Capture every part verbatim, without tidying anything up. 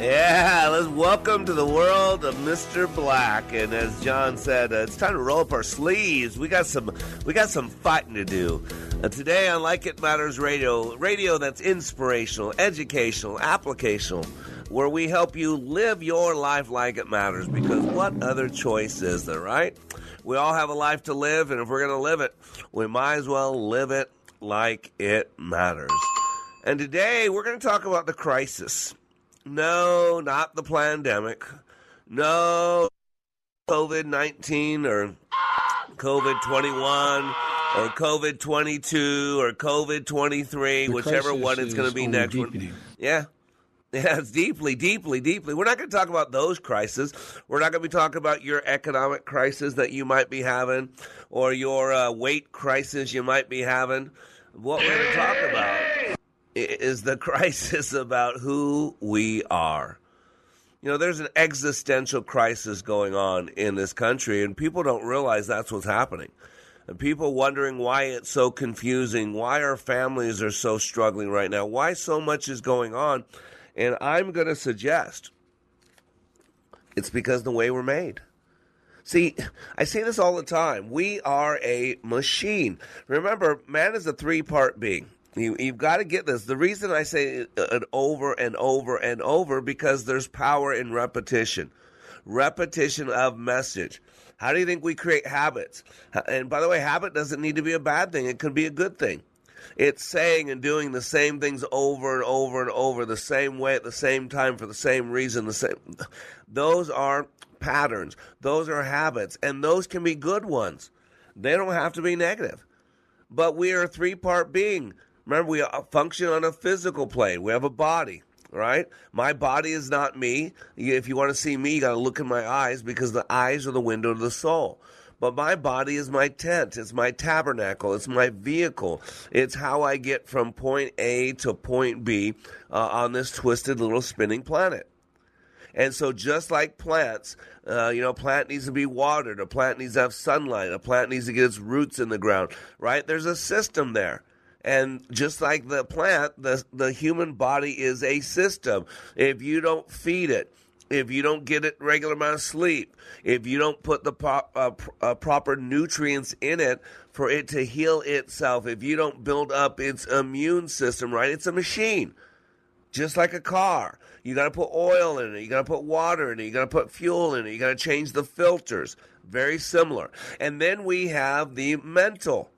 Yeah, let's welcome to the world of Mister Black. And as John said, uh, it's time to roll up our sleeves. We got some, we got some fighting to do. Uh, today on Like It Matters Radio, radio that's inspirational, educational, applicational, where we help you live your life like it matters. Because what other choice is there, right? We all have a life to live, and if we're going to live it, we might as well live it like it matters. And today we're going to talk about the crisis. No, not the pandemic. No, covid nineteen or covid twenty-one or covid twenty-two or covid twenty-three, whichever one it's going to be next one. Yeah. Yeah, it's deeply, deeply, deeply. We're not going to talk about those crises. We're not going to be talking about your economic crisis that you might be having or your uh, weight crisis you might be having. What we're going to talk about is the crisis about who we are. You know, there's an existential crisis going on in this country, and people don't realize that's what's happening. And people wondering why it's so confusing, why our families are so struggling right now, why so much is going on. And I'm going to suggest it's because of the way we're made. See, I say this all the time. We are a machine. Remember, man is a three-part being. You, you've got to get this. The reason I say it over and over and over, because there's power in repetition. Repetition of message. How do you think we create habits? And by the way, habit doesn't need to be a bad thing. It could be a good thing. It's saying and doing the same things over and over and over, the same way at the same time for the same reason. The same. Those are patterns. Those are habits. And those can be good ones. They don't have to be negative. But we are a three-part being. Remember, we function on a physical plane. We have a body, right? My body is not me. If you want to see me, you got to look in my eyes, because the eyes are the window to the soul. But my body is my tent. It's my tabernacle. It's my vehicle. It's how I get from point A to point B uh, on this twisted little spinning planet. And so just like plants, uh, you know, a plant needs to be watered. A plant needs to have sunlight. A plant needs to get its roots in the ground, right? There's a system there. And just like the plant, the, the human body is a system. If you don't feed it, if you don't get it regular amount of sleep, if you don't put the pop, uh, pr- uh, proper nutrients in it for it to heal itself, if you don't build up its immune system, right? It's a machine, just like a car. You got to put oil in it. You got to put water in it. You got to put fuel in it. You got to change the filters. Very similar. And then we have the mental,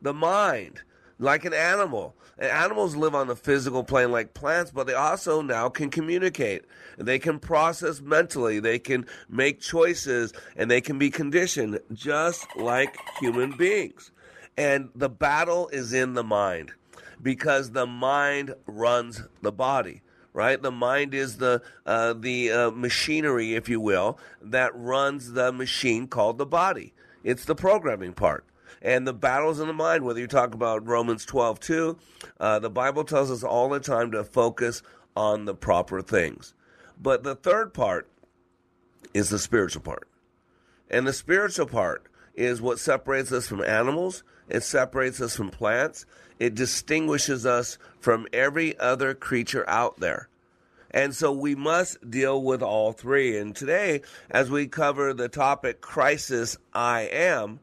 the mind. Like an animal. And animals live on the physical plane like plants, but they also now can communicate. They can process mentally. They can make choices, and they can be conditioned just like human beings. And the battle is in the mind, because the mind runs the body, right? The mind is the uh, the uh, machinery, if you will, that runs the machine called the body. It's the programming part. And the battles in the mind, whether you talk about Romans twelve two, uh, the Bible tells us all the time to focus on the proper things. But the third part is the spiritual part. And the spiritual part is what separates us from animals. It separates us from plants. It distinguishes us from every other creature out there. And so we must deal with all three. And today, as we cover the topic, Crisis I Am,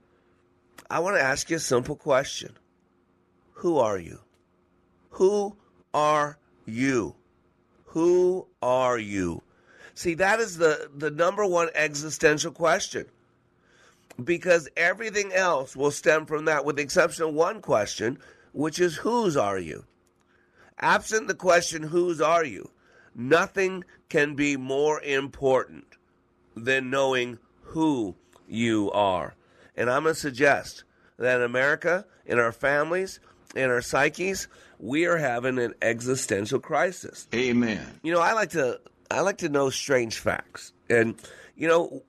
I want to ask you a simple question. Who are you? Who are you? Who are you? See, that is the, the number one existential question, because everything else will stem from that, with the exception of one question, which is, whose are you? Absent the question, whose are you? Nothing can be more important than knowing who you are. And I'm going to suggest that in America, in our families, in our psyches, we are having an existential crisis. Amen. You know, I like to I like to know strange facts. And, you know,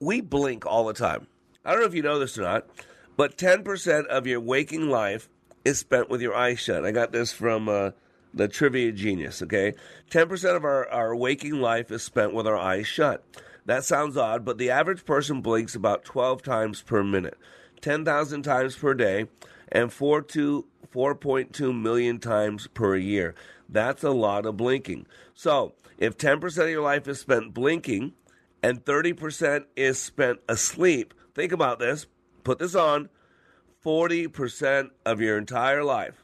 we blink all the time. I don't know if you know this or not, but ten percent of your waking life is spent with your eyes shut. I got this from uh, the Trivia Genius, okay? ten percent of our, our waking life is spent with our eyes shut. That sounds odd, but the average person blinks about twelve times per minute, ten thousand times per day, and four to four point two million times per year. That's a lot of blinking. So if ten percent of your life is spent blinking and thirty percent is spent asleep, think about this, put this on, forty percent of your entire life,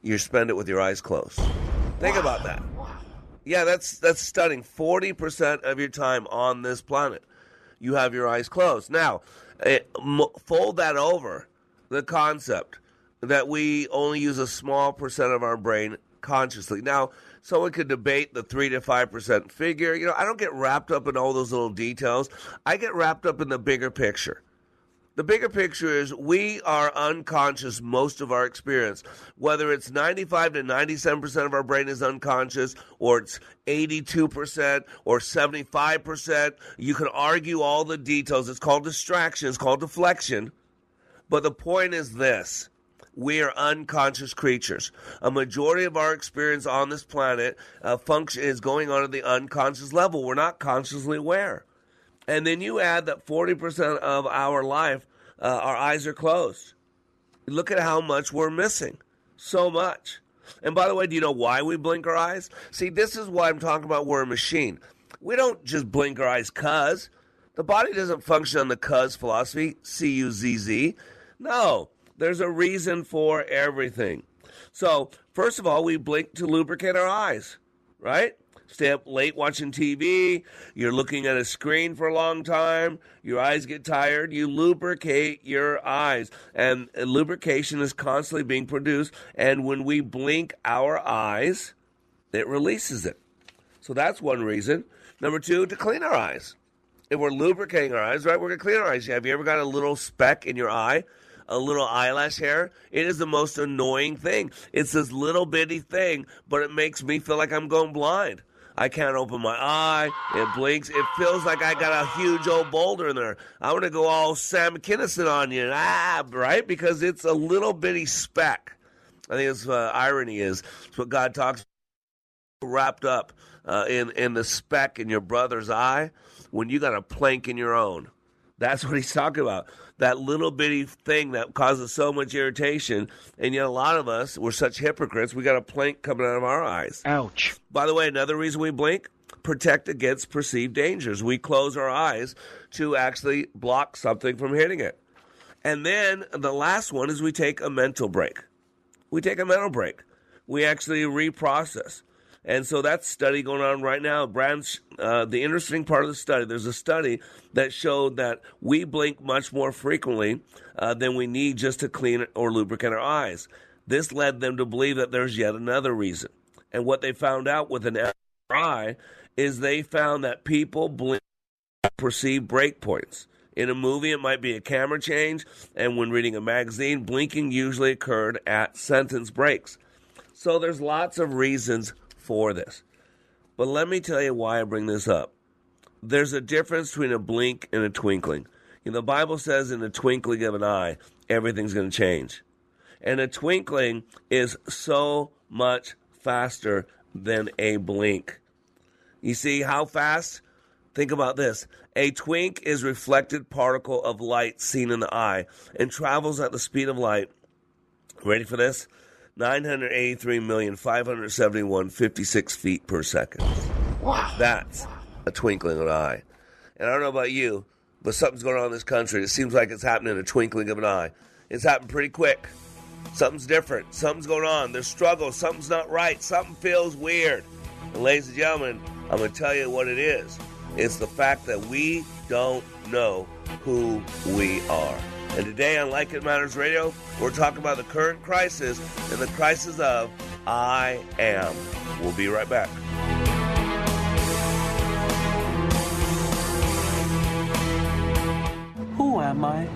you spend it with your eyes closed. Think wow. about that. Yeah, that's that's stunning. forty percent of your time on this planet, you have your eyes closed. Now, it, m- fold that over the concept that we only use a small percent of our brain consciously. Now, someone could debate the three to five percent figure. You know, I don't get wrapped up in all those little details. I get wrapped up in the bigger picture. The bigger picture is we are unconscious most of our experience. Whether it's ninety-five to ninety-seven percent of our brain is unconscious, or it's eighty-two percent or seventy-five percent, you can argue all the details. It's called distraction. It's called deflection. But the point is this. We are unconscious creatures. A majority of our experience on this planet uh, function is going on at the unconscious level. We're not consciously aware. And then you add that forty percent of our life, uh, our eyes are closed. Look at how much we're missing. So much. And by the way, do you know why we blink our eyes? See, this is why I'm talking about we're a machine. We don't just blink our eyes because. The body doesn't function on the cuz philosophy, C U Z Z. No, there's a reason for everything. So, first of all, we blink to lubricate our eyes, right? Stay up late watching T V, you're looking at a screen for a long time, your eyes get tired, you lubricate your eyes. And lubrication is constantly being produced, and when we blink our eyes, it releases it. So that's one reason. Number two, to clean our eyes. If we're lubricating our eyes, right, we're going to clean our eyes. Have you ever got a little speck in your eye? A little eyelash hair? It is the most annoying thing. It's this little bitty thing, but it makes me feel like I'm going blind. I can't open my eye. It blinks. It feels like I got a huge old boulder in there. I want to go all Sam Kinison on you, ah, right? Because it's a little bitty speck. I think that's what irony is. It's what God talks about. Wrapped up uh, in, in the speck in your brother's eye when you got a plank in your own. That's what he's talking about. That little bitty thing that causes so much irritation. And yet a lot of us, we're such hypocrites, we got a plank coming out of our eyes. Ouch. By the way, another reason we blink, protect against perceived dangers. We close our eyes to actually block something from hitting it. And then the last one is we take a mental break. We take a mental break. We actually reprocess. And so that study going on right now, Branch, uh, the interesting part of the study, there's a study that showed that we blink much more frequently uh, than we need just to clean or lubricate our eyes. This led them to believe that there's yet another reason. And what they found out with an M R I is they found that people blink perceived breakpoints. In a movie, it might be a camera change, and when reading a magazine, blinking usually occurred at sentence breaks. So there's lots of reasons for this. But let me tell you why I bring this up. There's a difference between a blink and a twinkling. You know, the Bible says in the twinkling of an eye, everything's going to change. And a twinkling is so much faster than a blink. You see how fast? Think about this. A twink is reflected particle of light seen in the eye and travels at the speed of light. Ready for this? nine hundred eighty-three million, five hundred seventy-one thousand, fifty-six feet per second. Wow. That's a twinkling of an eye. And I don't know about you, but something's going on in this country. It seems like it's happening in a twinkling of an eye. It's happened pretty quick. Something's different. Something's going on. There's struggle. Something's not right. Something feels weird. And ladies and gentlemen, I'm going to tell you what it is. It's the fact that we don't know who we are. And today on Like It Matters Radio, we're talking about the current crisis and the crisis of I am. We'll be right back. Who am I?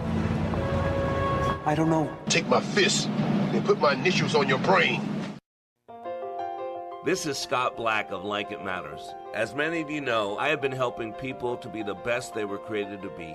I don't know. Take my fist and put my initials on your brain. This is Scott Black of Like It Matters. As many of you know, I have been helping people to be the best they were created to be.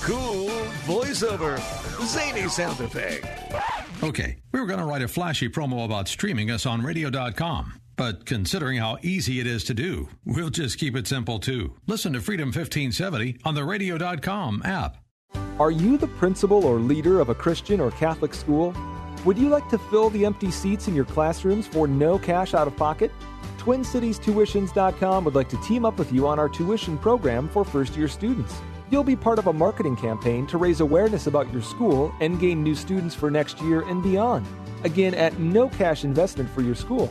Cool voiceover, zany sound effect. Okay, we were going to write a flashy promo about streaming us on radio dot com. But considering how easy it is to do, we'll just keep it simple too. Listen to Freedom fifteen seventy on the radio dot com app. Are you the principal or leader of a Christian or Catholic school? Would you like to fill the empty seats in your classrooms for no cash out of pocket? Twin Cities Tuitions dot com would like to team up with you on our tuition program for first-year students. You'll be part of a marketing campaign to raise awareness about your school and gain new students for next year and beyond. Again, at no cash investment for your school.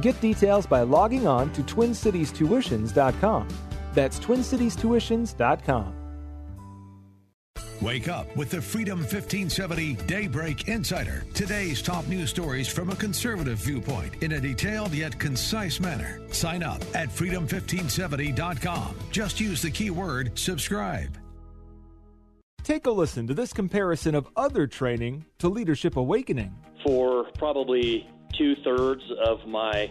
Get details by logging on to Twin Cities Tuitions dot com. That's Twin Cities Tuitions dot com. Wake up with the Freedom fifteen seventy Daybreak Insider. Today's top news stories from a conservative viewpoint in a detailed yet concise manner. Sign up at freedom fifteen seventy dot com. Just use the keyword subscribe. Take a listen to this comparison of other training to Leadership Awakening. For probably two-thirds of my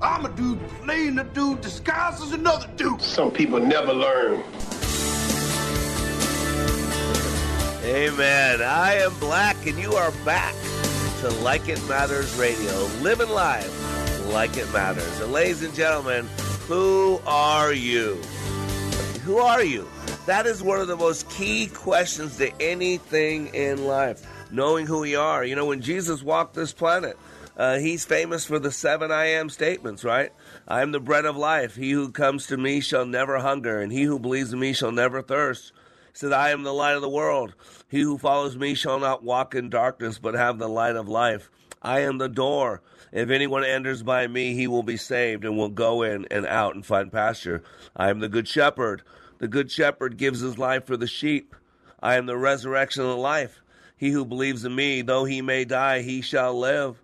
I'm a dude playing a dude disguised as another dude. Some people never learn. Amen. I am Black, and you are back to Like It Matters Radio. Living life like it matters. And ladies and gentlemen, who are you? Who are you? That is one of the most key questions to anything in life. Knowing who we are. You know, when Jesus walked this planet, Uh, he's famous for the seven I am statements, right? I am the bread of life. He who comes to me shall never hunger, and he who believes in me shall never thirst. He said, I am the light of the world. He who follows me shall not walk in darkness, but have the light of life. I am the door. If anyone enters by me, he will be saved and will go in and out and find pasture. I am the good shepherd. The good shepherd gives his life for the sheep. I am the resurrection and life. He who believes in me, though he may die, he shall live.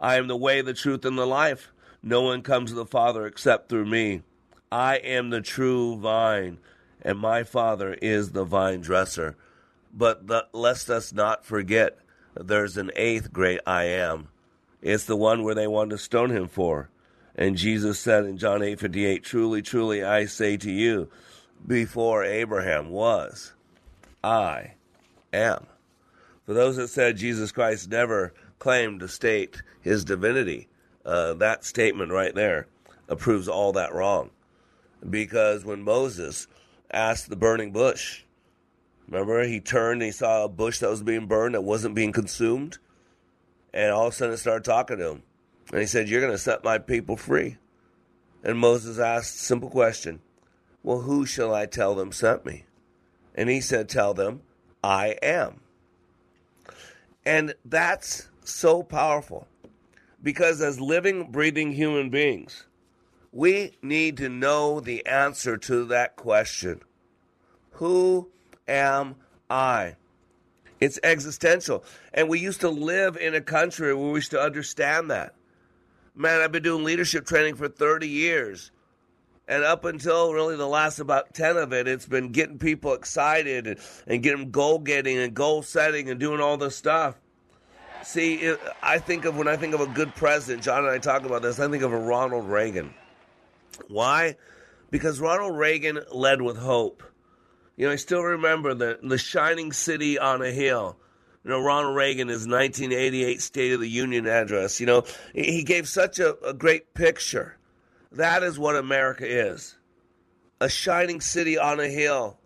I am the way, the truth, and the life. No one comes to the Father except through me. I am the true vine, and my Father is the vine dresser. But the, lest us not forget, there's an eighth great I am. It's the one where they wanted to stone him for. And Jesus said in John eight fifty-eight, truly, truly, I say to you, before Abraham was, I am. For those that said Jesus Christ never claim to state his divinity, uh, that statement right there uh, proves all that wrong. Because when Moses asked the burning bush, remember, he turned and he saw a bush that was being burned that wasn't being consumed. And all of a sudden it started talking to him. And he said, "You're going to set my people free." And Moses asked a simple question. "Well, who shall I tell them sent me?" And he said, "Tell them, I am." And that's so powerful. Because as living, breathing human beings, we need to know the answer to that question. Who am I? It's existential. And we used to live in a country where we used to understand that. Man, I've been doing leadership training for thirty years. And up until really the last about ten of it, it's been getting people excited and, and getting them goal-getting and goal-setting and doing all this stuff. See, it, I think of, when I think of a good president, John and I talk about this, I think of a Ronald Reagan. Why? Because Ronald Reagan led with hope. You know, I still remember the, the shining city on a hill. You know, Ronald Reagan, his nineteen eighty-eight State of the Union address, you know, he gave such a, a great picture. That is what America is. A shining city on a hill,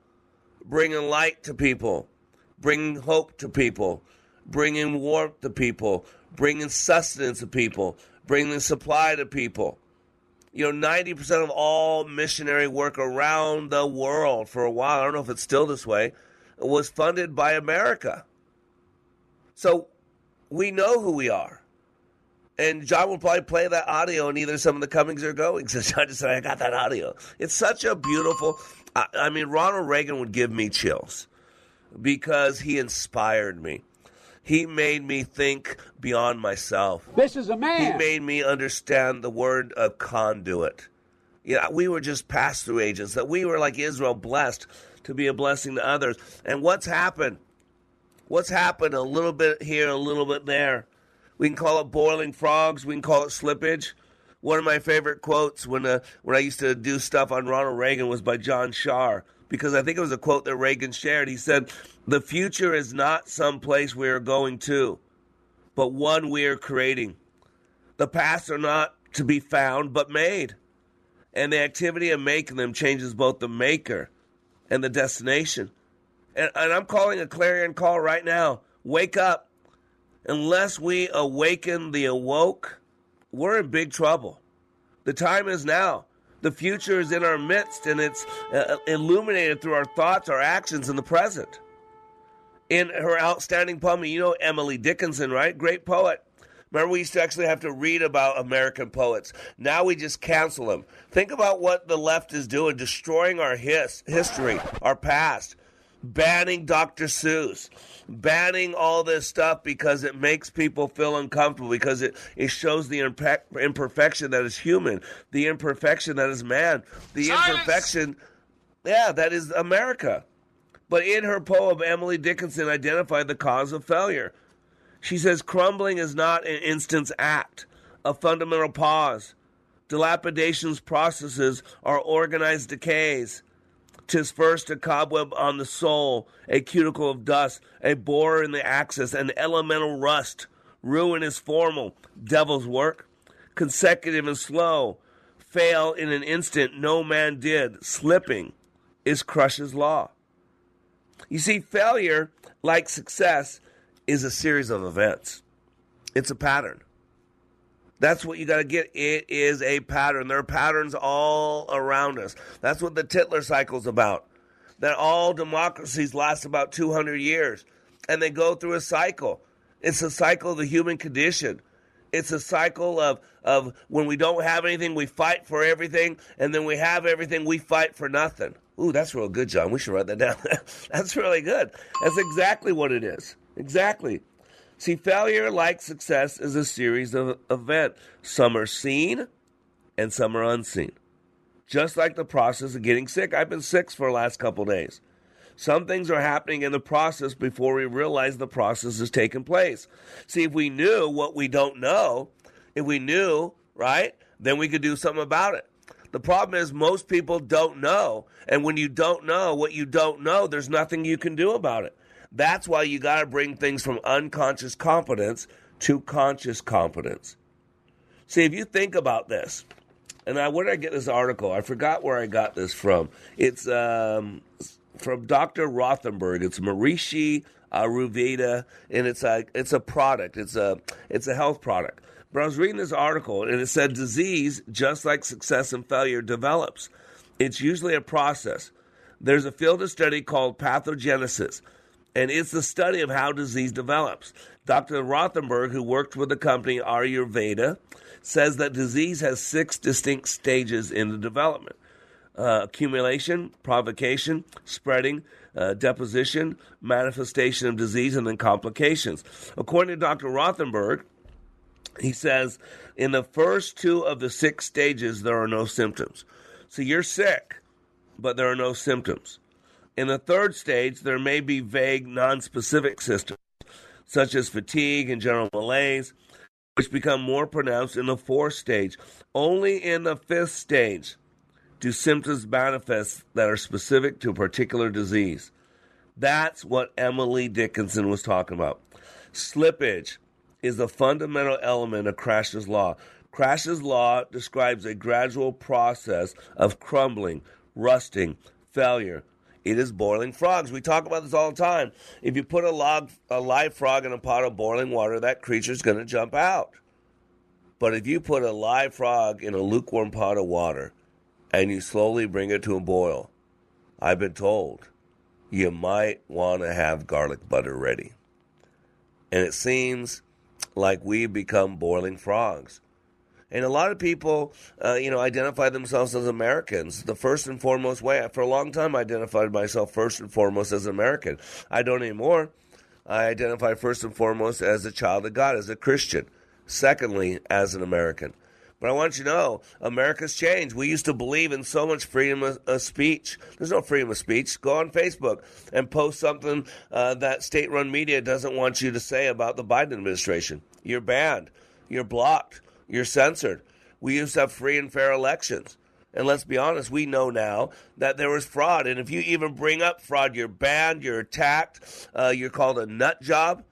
bringing light to people, bringing hope to people, bringing warmth to people, bringing sustenance to people, bringing supply to people. You know, ninety percent of all missionary work around the world for a while, I don't know if it's still this way, was funded by America. So we know who we are. And John will probably play that audio in either some of the comings or goings. John just said, "I got that audio." It's such a beautiful, I, I mean, Ronald Reagan would give me chills because he inspired me. He made me think beyond myself. This is a man. He made me understand the word of conduit. You know, we were just pass-through agents, that we were like Israel, blessed to be a blessing to others. And what's happened? What's happened? A little bit here, a little bit there. We can call it boiling frogs. We can call it slippage. One of my favorite quotes when uh, when I used to do stuff on Ronald Reagan was by John Schar, because I think it was a quote that Reagan shared. He said, "The future is not some place we are going to, but one we are creating. The paths are not to be found, but made. And the activity of making them changes both the maker and the destination." And, and I'm calling a clarion call right now. Wake up. Unless we awaken the awoke, we're in big trouble. The time is now. The future is in our midst, and it's uh, illuminated through our thoughts, our actions, and the present. In her outstanding poem, you know Emily Dickinson, right? Great poet. Remember, we used to actually have to read about American poets. Now we just cancel them. Think about what the left is doing, destroying our his, history, our past. Banning Doctor Seuss, banning all this stuff because it makes people feel uncomfortable, because it, it shows the imperfect, imperfection that is human, the imperfection that is man, the Science. imperfection, yeah, that is America. But in her poem, Emily Dickinson identified the cause of failure. She says, "Crumbling is not an instant act, a fundamental pause. Dilapidation's processes are organized decays. 'Tis first a cobweb on the soul, a cuticle of dust, a borer in the axis, an elemental rust. Ruin is formal, devil's work, consecutive and slow. Fail in an instant, no man did. Slipping is crushes law." You see, failure, like success, is a series of events. It's a pattern. That's what you got to get. It is a pattern. There are patterns all around us. That's what the Titler cycle is about. That all democracies last about two hundred years. And they go through a cycle. It's a cycle of the human condition. It's a cycle of, of when we don't have anything, we fight for everything. And then we have everything, we fight for nothing. Ooh, that's real good, John. We should write that down. That's really good. That's exactly what it is. Exactly. See, failure, like success, is a series of events. Some are seen and some are unseen. Just like the process of getting sick. I've been sick for the last couple days. Some things are happening in the process before we realize the process has taken place. See, if we knew what we don't know, if we knew, right, then we could do something about it. The problem is most people don't know. And when you don't know what you don't know, there's nothing you can do about it. That's why you got to bring things from unconscious competence to conscious confidence. See, if you think about this, and I, where did I get this article? I forgot where I got this from. It's um, from Doctor Rothenberg. It's Marishi Ayurveda, and it's a it's a product. It's a it's a health product. But I was reading this article, and it said disease, just like success and failure, develops. It's usually a process. There's a field of study called pathogenesis, and it's the study of how disease develops. Doctor Rothenberg, who worked with the company Ayurveda, says that disease has six distinct stages in the development. Uh, accumulation, provocation, spreading, uh, deposition, manifestation of disease, and then complications. According to Doctor Rothenberg, he says, in the first two of the six stages, there are no symptoms. So you're sick, but there are no symptoms. In the third stage, there may be vague, nonspecific symptoms, such as fatigue and general malaise, which become more pronounced in the fourth stage. Only in the fifth stage do symptoms manifest that are specific to a particular disease. That's what Emily Dickinson was talking about. Slippage is a fundamental element of Krash's law. Krash's law describes a gradual process of crumbling, rusting, failure. It is boiling frogs. We talk about this all the time. If you put a, log, a live frog in a pot of boiling water, that creature's going to jump out. But if you put a live frog in a lukewarm pot of water and you slowly bring it to a boil, I've been told you might want to have garlic butter ready. And it seems like we become boiling frogs. And a lot of people, uh, you know, identify themselves as Americans. The first and foremost way, for a long time I identified myself first and foremost as American. I don't anymore. I identify first and foremost as a child of God, as a Christian. Secondly, as an American. But I want you to know, America's changed. We used to believe in so much freedom of, of speech. There's no freedom of speech. Go on Facebook and post something uh, that state-run media doesn't want you to say about the Biden administration. You're banned. You're blocked. You're censored. We used to have free and fair elections. And let's be honest, we know now that there was fraud. And if you even bring up fraud, you're banned, you're attacked, uh, you're called a nut job.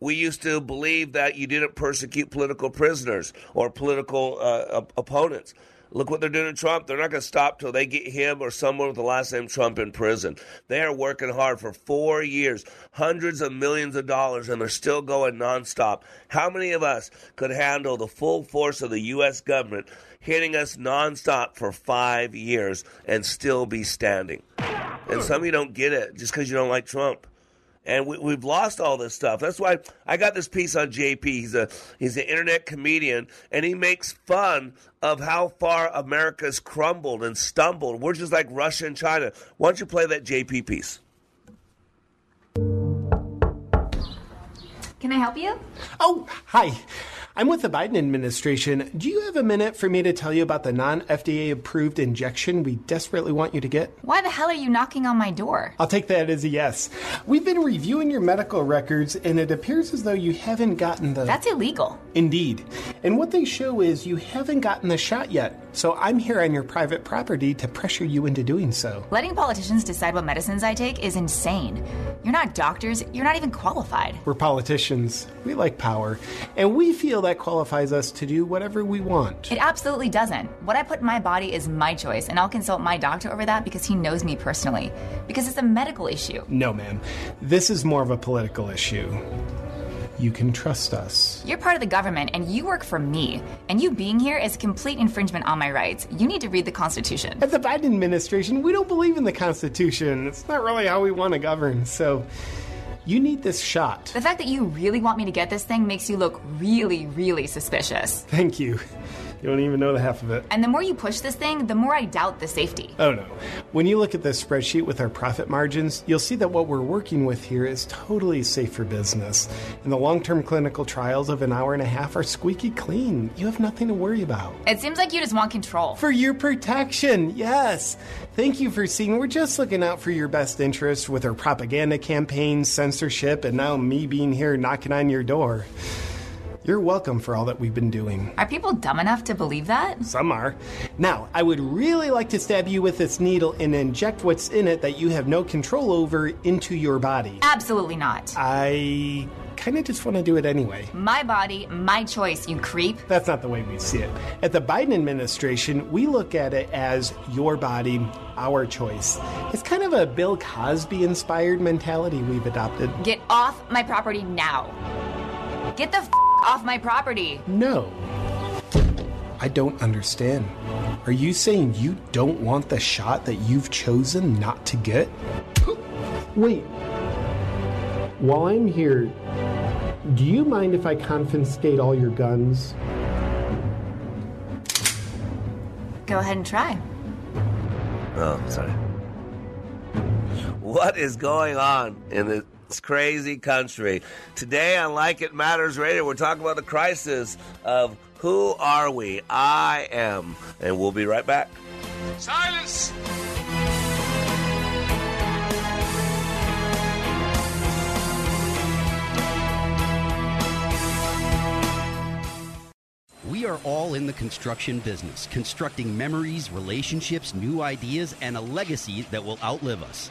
We used to believe that you didn't persecute political prisoners or political uh, op- opponents. Look what they're doing to Trump. They're not going to stop till they get him or someone with the last name Trump in prison. They are working hard for four years, hundreds of millions of dollars, and they're still going nonstop. How many of us could handle the full force of the U S government hitting us nonstop for five years and still be standing? And some of you don't get it just because you don't like Trump. And we, we've lost all this stuff. That's why I got this piece on J P. He's a he's an internet comedian, and he makes fun of how far America's crumbled and stumbled. We're just like Russia and China. Why don't you play that J P piece? Can I help you? Oh, hi. I'm with the Biden administration. Do you have a minute for me to tell you about the non-F D A-approved injection we desperately want you to get? Why the hell are you knocking on my door? I'll take that as a yes. We've been reviewing your medical records, and it appears as though you haven't gotten the... That's illegal. Indeed. And what they show is you haven't gotten the shot yet, so I'm here on your private property to pressure you into doing so. Letting politicians decide what medicines I take is insane. You're not doctors. You're not even qualified. We're politicians. We like power, and we feel that qualifies us to do whatever we want. It absolutely doesn't. What I put in my body is my choice, and I'll consult my doctor over that because he knows me personally. Because it's a medical issue. No, ma'am. This is more of a political issue. You can trust us. You're part of the government, and you work for me. And you being here is a complete infringement on my rights. You need to read the Constitution. At the Biden administration, we don't believe in the Constitution. It's not really how we want to govern, so... You need this shot. The fact that you really want me to get this thing makes you look really, really suspicious. Thank you. You don't even know the half of it. And the more you push this thing, the more I doubt the safety. Oh, no. When you look at this spreadsheet with our profit margins, you'll see that what we're working with here is totally safe for business. And the long-term clinical trials of an hour and a half are squeaky clean. You have nothing to worry about. It seems like you just want control. For your protection, yes. Thank you for seeing. We're just looking out for your best interest with our propaganda campaigns, censorship, and now me being here knocking on your door. You're welcome for all that we've been doing. Are people dumb enough to believe that? Some are. Now, I would really like to stab you with this needle and inject what's in it that you have no control over into your body. Absolutely not. I... kind of just want to do it anyway. My body, my choice, you creep. That's not the way we see it. At the Biden administration, we look at it as your body, our choice. It's kind of a Bill Cosby-inspired mentality we've adopted. Get off my property now. Get the f*** off my property. No. I don't understand. Are you saying you don't want the shot that you've chosen not to get? Wait. While I'm here, do you mind if I confiscate all your guns? Go ahead and try. Oh, sorry. What is going on in this crazy country? Today on Like It Matters Radio, we're talking about the crisis of who are we? I am. And we'll be right back. Silence! We are all in the construction business, constructing memories, relationships, new ideas, and a legacy that will outlive us.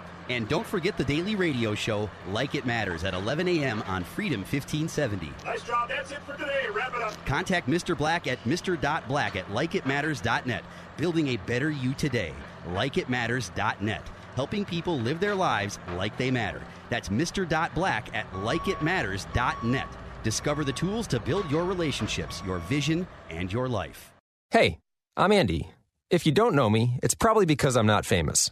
And don't forget the daily radio show, Like It Matters, at eleven a.m. on Freedom fifteen seventy. Nice job. That's it for today. Wrap it up. Contact Mister Black at mr.black at like it matters dot net. Building a better you today. like it matters dot net. Helping people live their lives like they matter. That's Mister Black at like it matters dot net. Discover the tools to build your relationships, your vision, and your life. Hey, I'm Andy. If you don't know me, it's probably because I'm not famous.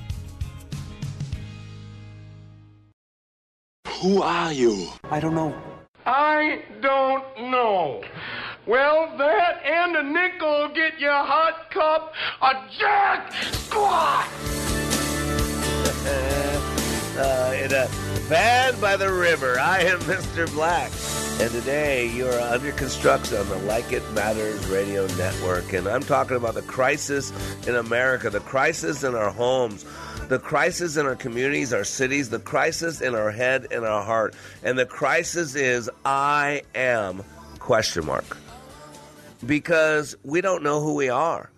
Who are you? I don't know. I don't know. Well, that and a nickel get you a hot cup, a jack squat. uh, in a... Bad by the river. I am Mister Black, and today you are under construction on the Like It Matters Radio Network, and I'm talking about the crisis in America, the crisis in our homes, the crisis in our communities, our cities, the crisis in our head and our heart, and the crisis is I am, question mark, because we don't know who we are.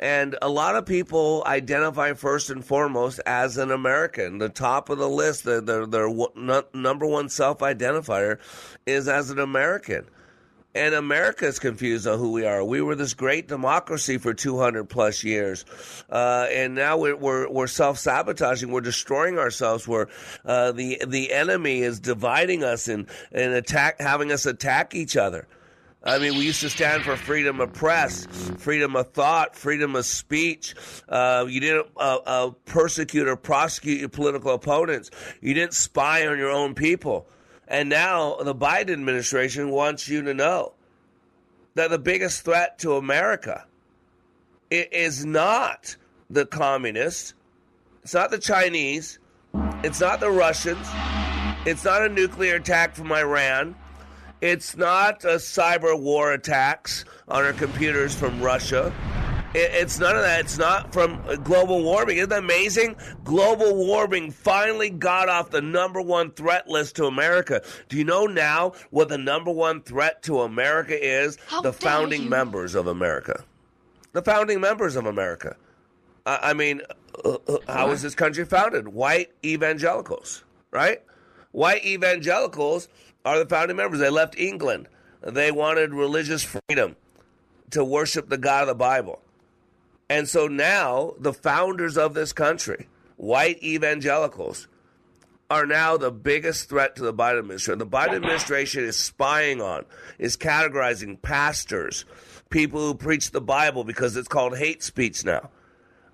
And a lot of people identify first and foremost as an American. The top of the list, their, their, their number one self-identifier is as an American. And America is confused on who we are. We were this great democracy for two hundred plus years, uh, and now we're we're, we're self-sabotaging. We're destroying ourselves. We're uh, the the enemy is dividing us and and attack having us attack each other. I mean, we used to stand for freedom of press, freedom of thought, freedom of speech. Uh, you didn't uh, uh, persecute or prosecute your political opponents. You didn't spy on your own people. And now the Biden administration wants you to know that the biggest threat to America is not the communists. It's not the Chinese. It's not the Russians. It's not a nuclear attack from Iran. It's not a cyber war attacks on our computers from Russia. It's none of that. It's not from global warming. Isn't that amazing? Global warming finally got off the number one threat list to America. Do you know now what the number one threat to America is? How the founding you? members of America. The founding members of America. I, I mean, uh, uh, how was this country founded? White evangelicals, right? White evangelicals are the founding members. They left England. They wanted religious freedom to worship the God of the Bible. And so now the founders of this country, white evangelicals, are now the biggest threat to the Biden administration. The Biden administration is spying on, is categorizing pastors, people who preach the Bible, because it's called hate speech now.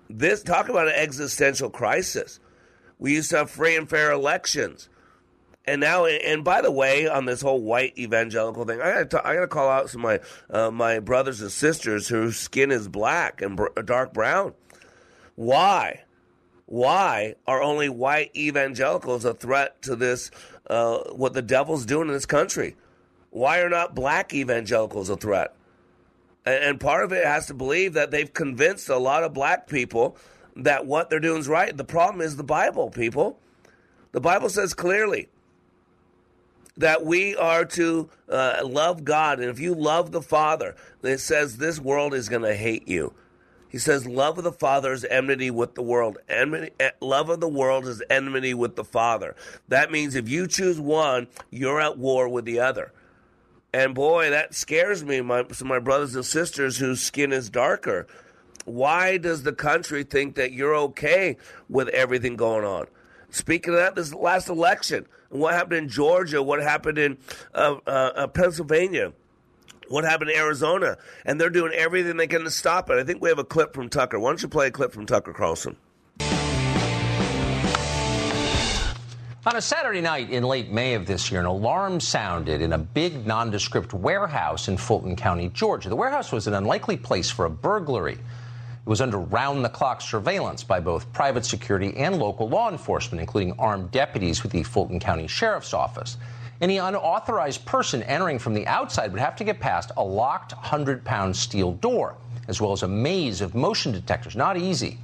This, talk about an existential crisis. We used to have free and fair elections. And now, and by the way, on this whole white evangelical thing, I got to call out some of my uh, my brothers and sisters whose skin is black and br- dark brown. Why, why are only white evangelicals a threat to this? Uh, what the devil's doing in this country? Why are not black evangelicals a threat? And, and part of it has to believe that they've convinced a lot of black people that what they're doing is right. The problem is the Bible, people. The Bible says clearly that we are to uh, love God. And if you love the Father, it says this world is going to hate you. He says love of the Father is enmity with the world. Enmity, love of the world is enmity with the Father. That means if you choose one, you're at war with the other. And boy, that scares me, my, so my brothers and sisters whose skin is darker. Why does the country think that you're okay with everything going on? Speaking of that, this last election, what happened in Georgia, what happened in uh, uh, Pennsylvania, what happened in Arizona, and they're doing everything they can to stop it. I think we have a clip from Tucker. Why don't you play a clip from Tucker Carlson? On a Saturday night in late May of this year, an alarm sounded in a big, nondescript warehouse in Fulton County, Georgia. The warehouse was an unlikely place for a burglary. It was under round-the-clock surveillance by both private security and local law enforcement, including armed deputies with the Fulton County Sheriff's Office. Any unauthorized person entering from the outside would have to get past a locked one hundred pound steel door, as well as a maze of motion detectors. Not easy.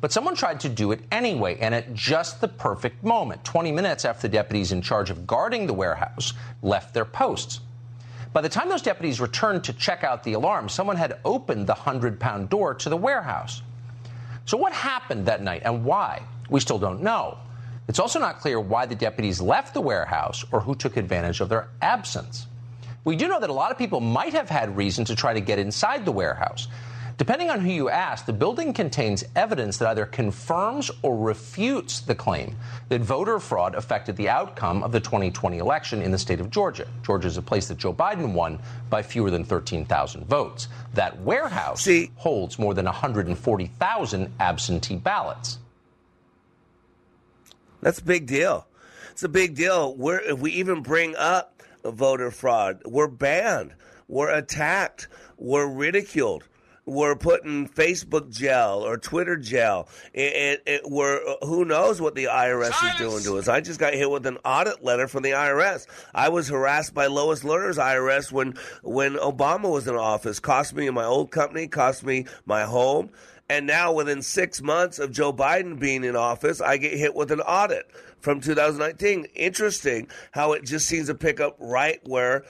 But someone tried to do it anyway, and at just the perfect moment, twenty minutes after the deputies in charge of guarding the warehouse left their posts. By the time those deputies returned to check out the alarm, someone had opened the one hundred pound door to the warehouse. So what happened that night and why? We still don't know. It's also not clear why the deputies left the warehouse or who took advantage of their absence. We do know that a lot of people might have had reason to try to get inside the warehouse. Depending on who you ask, the building contains evidence that either confirms or refutes the claim that voter fraud affected the outcome of the twenty twenty election in the state of Georgia. Georgia is a place that Joe Biden won by fewer than thirteen thousand votes. That warehouse See, holds more than one hundred forty thousand absentee ballots. That's a big deal. It's a big deal. We're, if we even bring up voter fraud, we're banned, we're attacked, we're ridiculed. We're put in Facebook jail or Twitter jail. It, it, it, we're, who knows what the I R S Science. is doing to us. I just got hit with an audit letter from the I R S. I was harassed by Lois Lerner's I R S when, when Obama was in office. Cost me my old company, cost me my home. And now within six months of Joe Biden being in office, I get hit with an audit from two thousand nineteen. Interesting how it just seems to pick up right where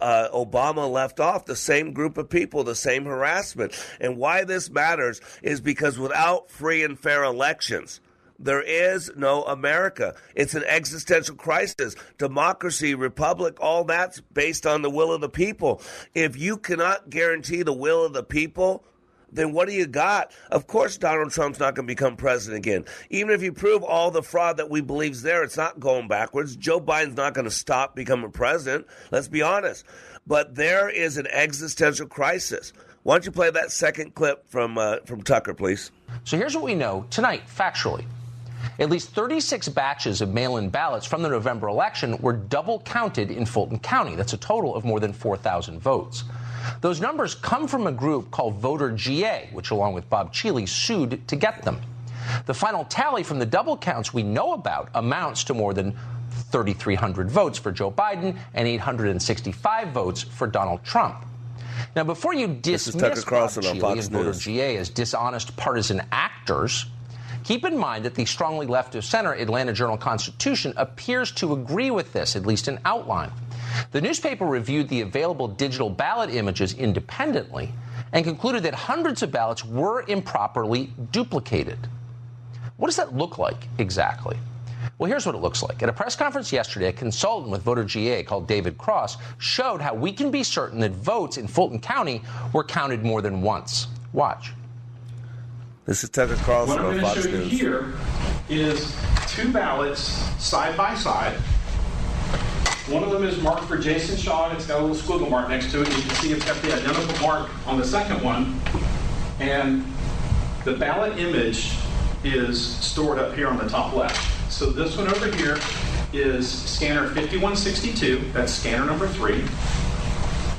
uh, Obama left off. The same group of people, the same harassment. And why this matters is because without free and fair elections, There is no America. It's an existential crisis. Democracy, republic, all that's based on the will of the people. If you cannot guarantee the will of the people, then what do you got? Of course Donald Trump's not going to become president again. Even if you prove all the fraud that we believe is there, it's not going backwards. Joe Biden's not going to stop becoming president. Let's be honest. But there is an existential crisis. Why don't you play that second clip from uh, from Tucker, please? So here's what we know tonight, factually. At least thirty-six batches of mail-in ballots from the November election were double counted in Fulton County. That's a total of more than four thousand votes. Those numbers come from a group called Voter G A, which, along with Bob Cheely, sued to get them. The final tally from the double counts we know about amounts to more than three thousand three hundred votes for Joe Biden and eight hundred sixty-five votes for Donald Trump. Now, before you dismiss Bob Cheely and Voter G A as dishonest partisan actors, keep in mind that the strongly left-of-center Atlanta Journal-Constitution appears to agree with this, at least in outline. The newspaper reviewed the available digital ballot images independently and concluded that hundreds of ballots were improperly duplicated. What does that look like exactly? Well, here's what it looks like. At a press conference yesterday, a consultant with Voter G A called David Cross showed how we can be certain that votes in Fulton County were counted more than once. Watch. This is Tucker Carlson of Fox News. What I'm going to show you here is two ballots side by side. One of them is marked for Jason Shaw, and it's got a little squiggle mark next to it. And you can see it's got the identical mark on the second one. And the ballot image is stored up here on the top left. So this one over here is scanner fifty-one sixty-two. That's scanner number three.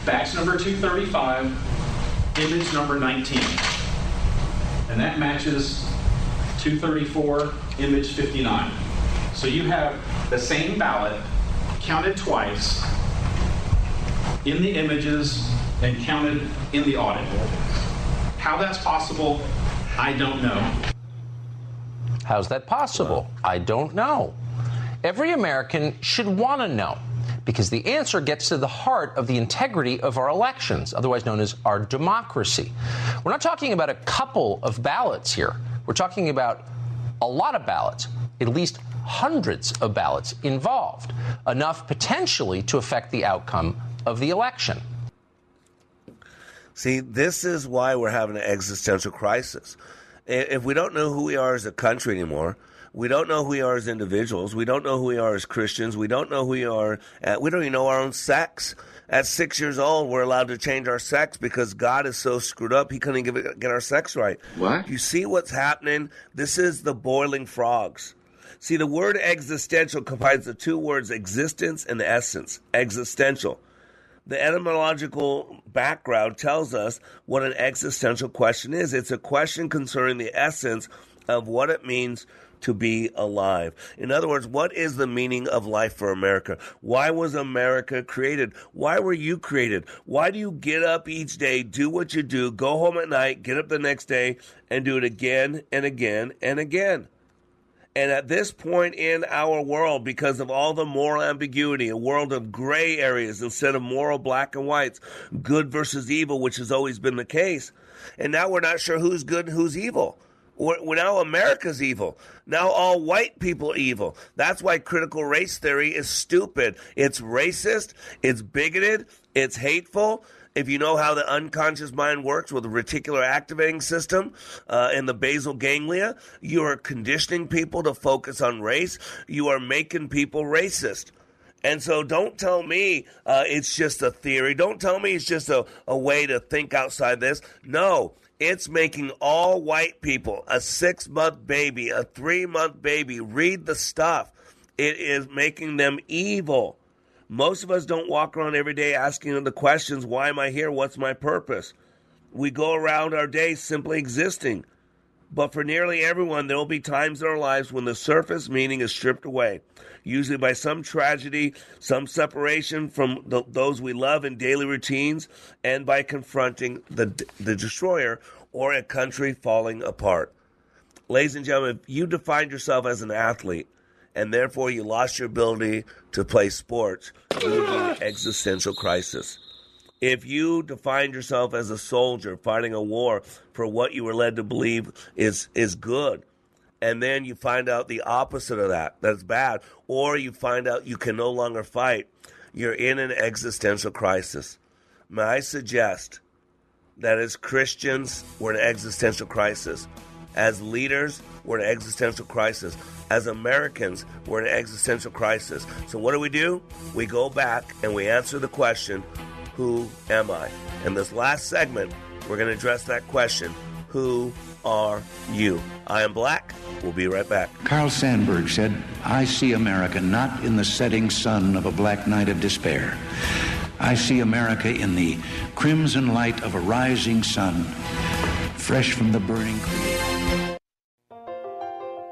Batch number two thirty-five. Image number nineteen. And that matches two thirty-four, image fifty-nine. So you have the same ballot counted twice in the images and counted in the audit. How that's possible, I don't know. How's that possible? I don't know. Every American should want to know, because the answer gets to the heart of the integrity of our elections, otherwise known as our democracy. We're not talking about a couple of ballots here. We're talking about a lot of ballots, at least hundreds of ballots involved, enough potentially to affect the outcome of the election. See, this is why we're having an existential crisis. If we don't know who we are as a country anymore, we don't know who we are as individuals. We don't know who we are as Christians. We don't know who we are. Uh, we don't even know our own sex. At six years old, we're allowed to change our sex because God is so screwed up, he couldn't give it, get our sex right. What? You see what's happening? This is the boiling frogs. See, the word existential combines the two words existence and essence, existential. The etymological background tells us what an existential question is. It's a question concerning the essence of what it means to be alive. In other words, what is the meaning of life for America? Why was America created? Why were you created? Why do you get up each day, do what you do, go home at night, get up the next day, and do it again and again and again? And at this point in our world, because of all the moral ambiguity, a world of gray areas instead of moral black and whites, good versus evil, which has always been the case, and now we're not sure who's good and who's evil. We're now America's evil. Now all white people are evil. That's why critical race theory is stupid. It's racist. It's bigoted. It's hateful. If you know how the unconscious mind works with the reticular activating system uh, and the basal ganglia, you are conditioning people to focus on race. You are making people racist. And so don't tell me uh, it's just a theory. Don't tell me it's just a, a way to think outside this. No, it's making all white people, a six-month baby, a three-month baby, read the stuff. It is making them evil. Most of us don't walk around every day asking them the questions, why am I here? What's my purpose? We go around our day simply existing. But for nearly everyone, there will be times in our lives when the surface meaning is stripped away, usually by some tragedy, some separation from the, those we love in daily routines, and by confronting the, the destroyer or a country falling apart. Ladies and gentlemen, if you defined yourself as an athlete, and therefore you lost your ability to play sports, you have an existential crisis. If you defined yourself as a soldier fighting a war for what you were led to believe is, is good, and then you find out the opposite of that. That's bad. Or you find out you can no longer fight. You're in an existential crisis. May I suggest that as Christians, we're in an existential crisis. As leaders, we're in an existential crisis. As Americans, we're in an existential crisis. So what do we do? We go back and we answer the question, who am I? In this last segment, we're going to address that question, who are you? I am Black. We'll be right back. Carl Sandburg said, I see America not in the setting sun of a black night of despair. I see America in the crimson light of a rising sun, fresh from the burning creek.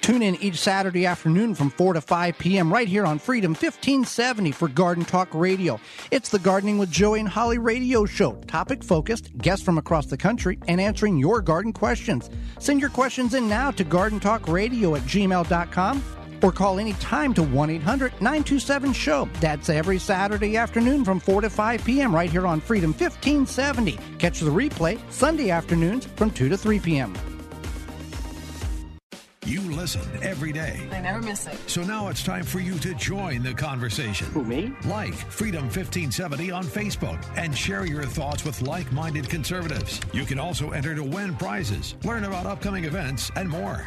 Tune in each Saturday afternoon from four to five p.m. right here on Freedom fifteen seventy for Garden Talk Radio. It's the Gardening with Joey and Holly radio show, topic-focused, guests from across the country, and answering your garden questions. Send your questions in now to garden talk radio at gmail dot com or call any time to one eight hundred nine two seven show. That's every Saturday afternoon from four to five p.m. right here on Freedom fifteen seventy. Catch the replay Sunday afternoons from two to three p.m. You listen every day. I never miss it. So now it's time for you to join the conversation. Who, me? Like Freedom fifteen seventy on Facebook and share your thoughts with like-minded conservatives. You can also enter to win prizes, learn about upcoming events, and more.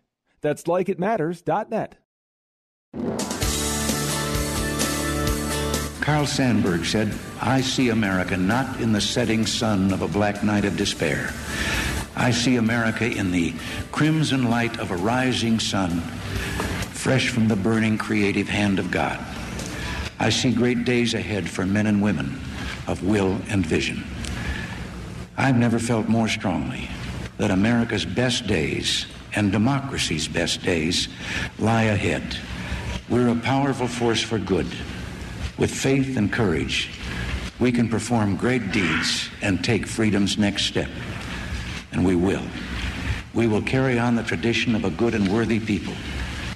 That's like it matters dot net. Carl Sandburg said, I see America not in the setting sun of a black night of despair. I see America in the crimson light of a rising sun, fresh from the burning creative hand of God. I see great days ahead for men and women of will and vision. I've never felt more strongly that America's best days and democracy's best days lie ahead. We're a powerful force for good. With faith and courage, we can perform great deeds and take freedom's next step. And we will. We will carry on the tradition of a good and worthy people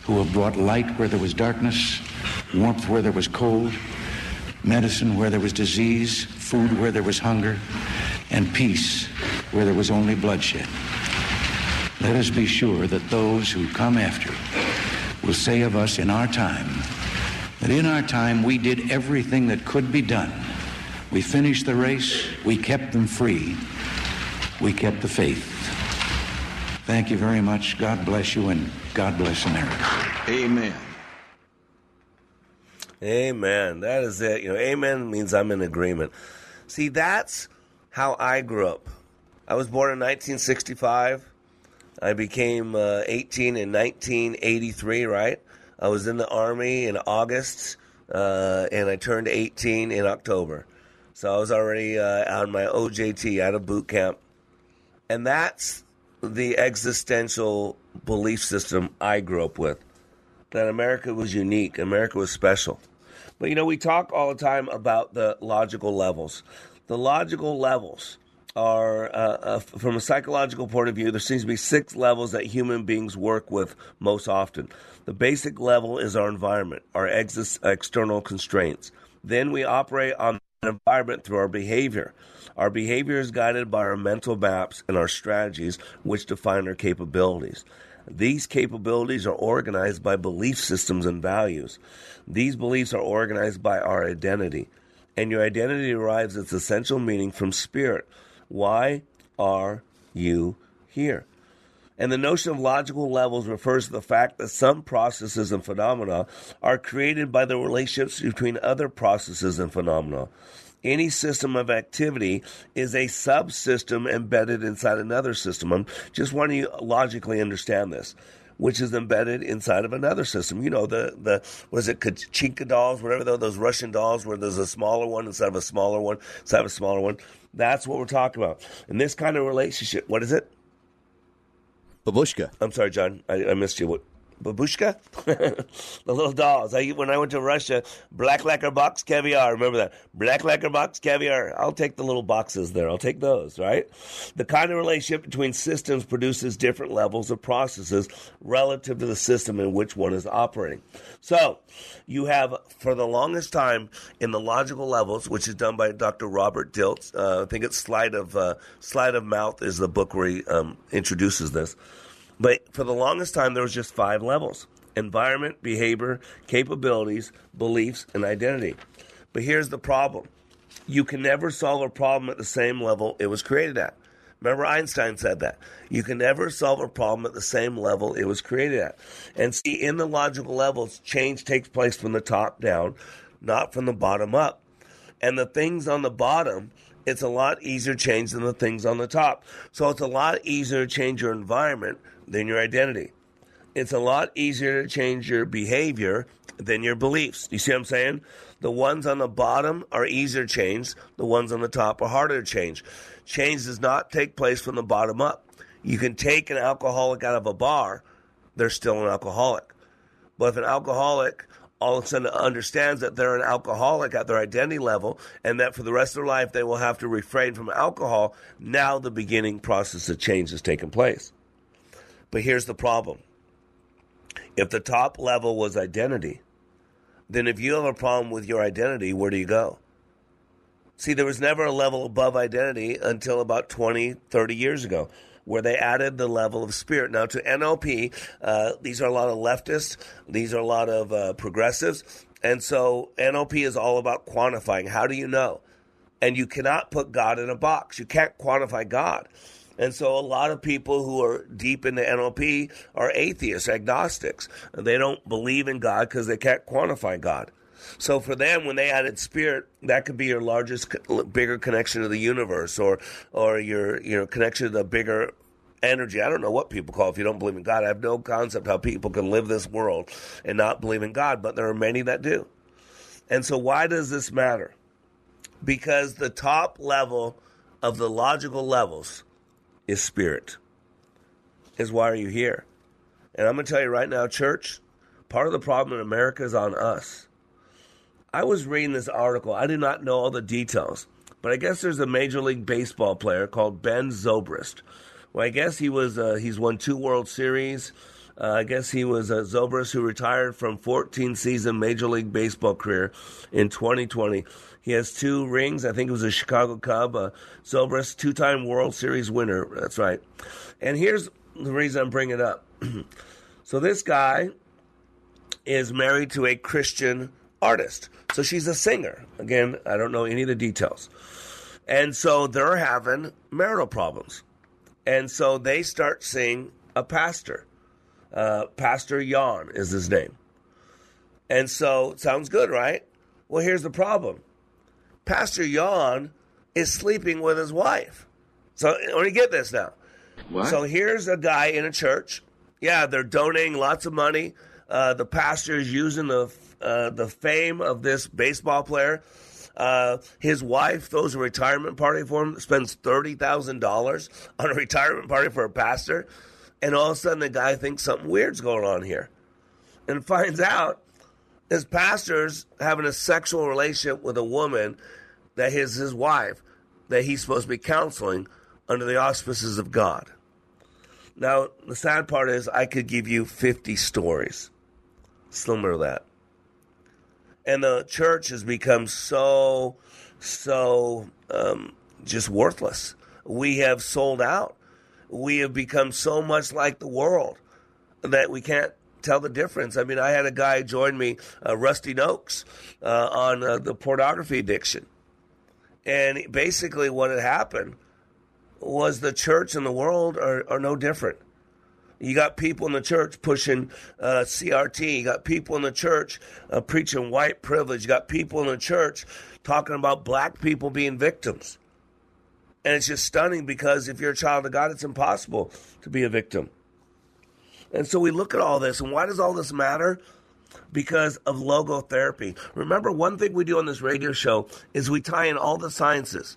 who have brought light where there was darkness, warmth where there was cold, medicine where there was disease, food where there was hunger, and peace where there was only bloodshed. Let us be sure that those who come after will say of us in our time, that in our time we did everything that could be done. We finished the race, we kept them free, we kept the faith. Thank you very much. God bless you, and God bless America. Amen. Amen. That is it. You know, amen means I'm in agreement. See, that's how I grew up. I was born in nineteen sixty-five. I became uh, eighteen in nineteen eighty-three, right? I was in the Army in August, uh, and I turned eighteen in October. So I was already uh, on my O J T, out of boot camp. And that's the existential belief system I grew up with, that America was unique, America was special. But, you know, we talk all the time about the logical levels. The logical levels are, uh, uh, from a psychological point of view, there seems to be six levels that human beings work with most often. The basic level is our environment, our ex- external constraints. Then we operate on the environment through our behavior. Our behavior is guided by our mental maps and our strategies, which define our capabilities. These capabilities are organized by belief systems and values. These beliefs are organized by our identity. And your identity derives its essential meaning from spirit. Why are you here? And the notion of logical levels refers to the fact that some processes and phenomena are created by the relationships between other processes and phenomena. Any system of activity is a subsystem embedded inside another system. I'm just wanting you to logically understand this, which is embedded inside of another system. You know, the, the was it Kachinka dolls, whatever those Russian dolls where there's a smaller one inside of a smaller one, inside of a smaller one. That's what we're talking about. And this kind of relationship, what is it? Babushka. I'm sorry, John. I, I missed you. What? Babushka? The little dolls. I, when I went to Russia, black lacquer box caviar. Remember that? Black lacquer box caviar. I'll take the little boxes there. I'll take those, right? The kind of relationship between systems produces different levels of processes relative to the system in which one is operating. So you have, for the longest time, in the logical levels, which is done by Doctor Robert Diltz. Uh, I think it's Slide of, uh, Slide of Mouth is the book where he um, introduces this. But for the longest time, there was just five levels: environment, behavior, capabilities, beliefs, and identity. But here's the problem. You can never solve a problem at the same level it was created at. Remember, Einstein said that. You can never solve a problem at the same level it was created at. And see, in the logical levels, change takes place from the top down, not from the bottom up. And the things on the bottom, it's a lot easier to change than the things on the top. So it's a lot easier to change your environment than your identity. It's a lot easier to change your behavior than your beliefs. You see what I'm saying? The ones on the bottom are easier to change. The ones on the top are harder to change. Change does not take place from the bottom up. You can take an alcoholic out of a bar. They're still an alcoholic. But if an alcoholic all of a sudden understands that they're an alcoholic at their identity level and that for the rest of their life they will have to refrain from alcohol, now the beginning process of change has taken place. But here's the problem. If the top level was identity, then if you have a problem with your identity, where do you go? See, there was never a level above identity until about twenty, thirty years ago, where they added the level of spirit. Now, to N L P, uh, these are a lot of leftists. These are a lot of uh, progressives. And so N L P is all about quantifying. How do you know? And you cannot put God in a box. You can't quantify God. And so a lot of people who are deep into N L P are atheists, agnostics. They don't believe in God because they can't quantify God. So for them, when they added spirit, that could be your largest, bigger connection to the universe, or or your your connection to the bigger energy. I don't know what people call it if you don't believe in God. I have no concept how people can live this world and not believe in God, but there are many that do. And so why does this matter? Because the top level of the logical levels is spirit. Is why are you here? And I'm going to tell you right now, church, part of the problem in America is on us. I was reading this article. I did not know all the details, but I guess there's a Major League Baseball player called Ben Zobrist. Well, I guess he was. Uh, he's won two World Series. Uh, I guess he was uh, Zobrist, who retired from fourteen-season Major League Baseball career in twenty twenty. He has two rings. I think it was a Chicago Cub. Uh, Zobrist, two-time World Series winner. That's right. And here's the reason I'm bringing it up. So this guy is married to a Christian artist. So she's a singer. Again, I don't know any of the details. And so they're having marital problems. And so they start seeing a pastor. Uh, Pastor Yawn is his name. And so, sounds good, right? Well, here's the problem. Pastor Yawn is sleeping with his wife. So, let me get this now. What? So, here's a guy in a church. Yeah, they're donating lots of money. Uh, the pastor is using the uh, the fame of this baseball player. Uh, his wife throws a retirement party for him, spends thirty thousand dollars on a retirement party for a pastor. And all of a sudden, the guy thinks something weird's going on here and finds out his pastor's having a sexual relationship with a woman that is his wife, that he's supposed to be counseling under the auspices of God. Now, the sad part is I could give you fifty stories similar to that. And the church has become so, so um, just worthless. We have sold out. We have become so much like the world that we can't tell the difference. I mean, I had a guy join me, uh, Rusty Noakes, uh, on uh, the pornography addiction. And basically what had happened was the church and the world are, are no different. You got people in the church pushing uh, C R T. You got people in the church uh, preaching white privilege. You got people in the church talking about black people being victims. And it's just stunning because if you're a child of God, it's impossible to be a victim. And so we look at all this, and why does all this matter? Because of logotherapy. Remember, one thing we do on this radio show is we tie in all the sciences.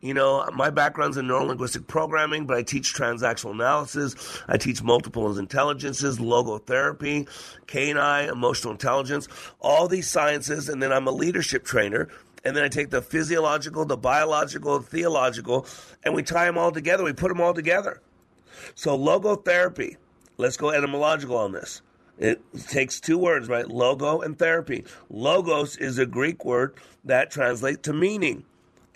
You know, my background's in neurolinguistic programming, but I teach transactional analysis. I teach multiple intelligences, logotherapy, K N I, emotional intelligence, all these sciences. And then I'm a leadership trainer. And then I take the physiological, the biological, the theological, and we tie them all together. We put them all together. So logotherapy, let's go etymological on this. It takes two words, right? Logo and therapy. Logos is a Greek word that translates to meaning.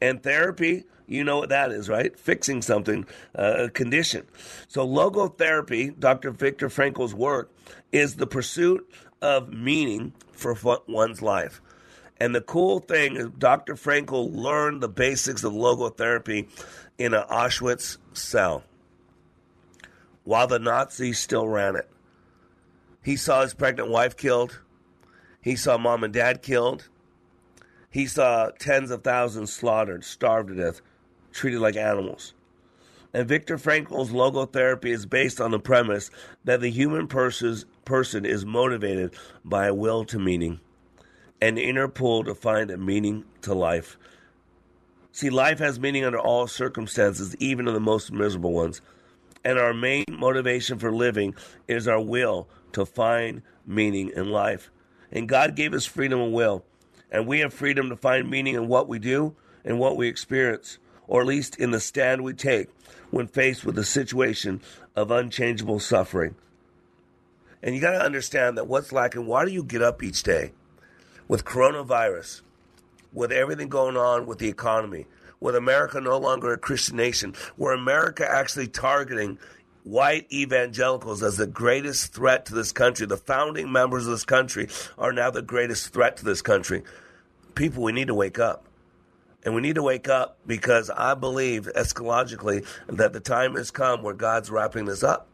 And therapy, you know what that is, right? Fixing something, uh, a condition. So logotherapy, Doctor Viktor Frankl's work, is the pursuit of meaning for one's life. And the cool thing is Doctor Frankl learned the basics of logotherapy in an Auschwitz cell while the Nazis still ran it. He saw his pregnant wife killed. He saw mom and dad killed. He saw tens of thousands slaughtered, starved to death, treated like animals. And Viktor Frankl's logotherapy is based on the premise that the human person is motivated by a will to meaning, an inner pull to find a meaning to life. See, life has meaning under all circumstances, even in the most miserable ones. And our main motivation for living is our will to find meaning in life. And God gave us freedom of will. And we have freedom to find meaning in what we do and what we experience, or at least in the stand we take when faced with a situation of unchangeable suffering. And you got to understand that what's lacking, why do you get up each day with coronavirus, with everything going on with the economy, with America no longer a Christian nation, where America actually targeting white evangelicals as the greatest threat to this country. The founding members of this country are now the greatest threat to this country. People, we need to wake up. And we need to wake up because I believe eschatologically that the time has come where God's wrapping this up.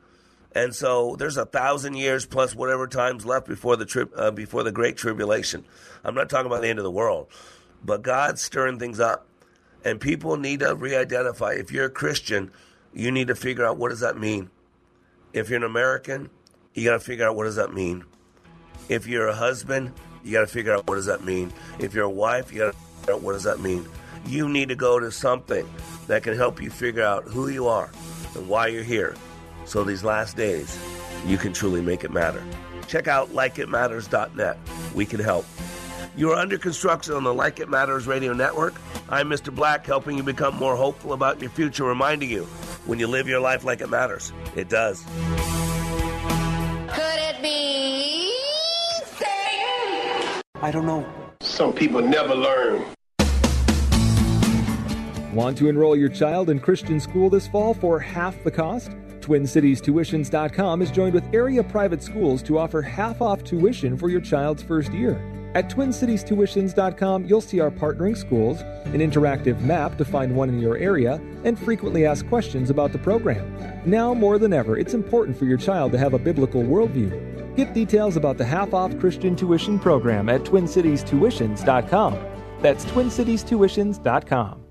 And so there's a thousand years plus whatever time's left before the tri- uh, before the Great Tribulation. I'm not talking about the end of the world. But God's stirring things up. And people need to re-identify. If you're a Christian, you need to figure out what does that mean. If you're an American, you got to figure out what does that mean. If you're a husband, you got to figure out what does that mean. If you're a wife, you got to figure out what does that mean. You need to go to something that can help you figure out who you are and why you're here. So these last days, you can truly make it matter. Check out like it matters dot net. We can help. You are under construction on the Like It Matters Radio Network. I'm Mister Black, helping you become more hopeful about your future, reminding you, when you live your life like it matters, it does. Could it be Satan? I don't know. Some people never learn. Want to enroll your child in Christian school this fall for half the cost? Twin Cities Tuitions dot com is joined with area private schools to offer half off tuition for your child's first year. At Twin Cities Tuitions dot com, you'll see our partnering schools, an interactive map to find one in your area, and frequently asked questions about the program. Now more than ever, it's important for your child to have a biblical worldview. Get details about the half-off Christian tuition program at Twin Cities Tuitions dot com. That's Twin Cities Tuitions dot com.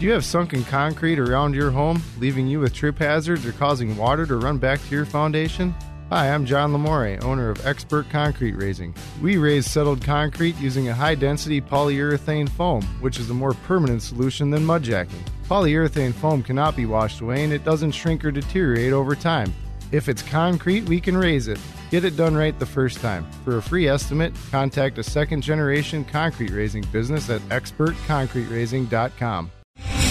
Do you have sunken concrete around your home, leaving you with trip hazards or causing water to run back to your foundation? Hi, I'm John Lamore, owner of Expert Concrete Raising. We raise settled concrete using a high-density polyurethane foam, which is a more permanent solution than mudjacking. Polyurethane foam cannot be washed away, and it doesn't shrink or deteriorate over time. If it's concrete, we can raise it. Get it done right the first time. For a free estimate, contact a second-generation concrete raising business at Expert Concrete Raising dot com.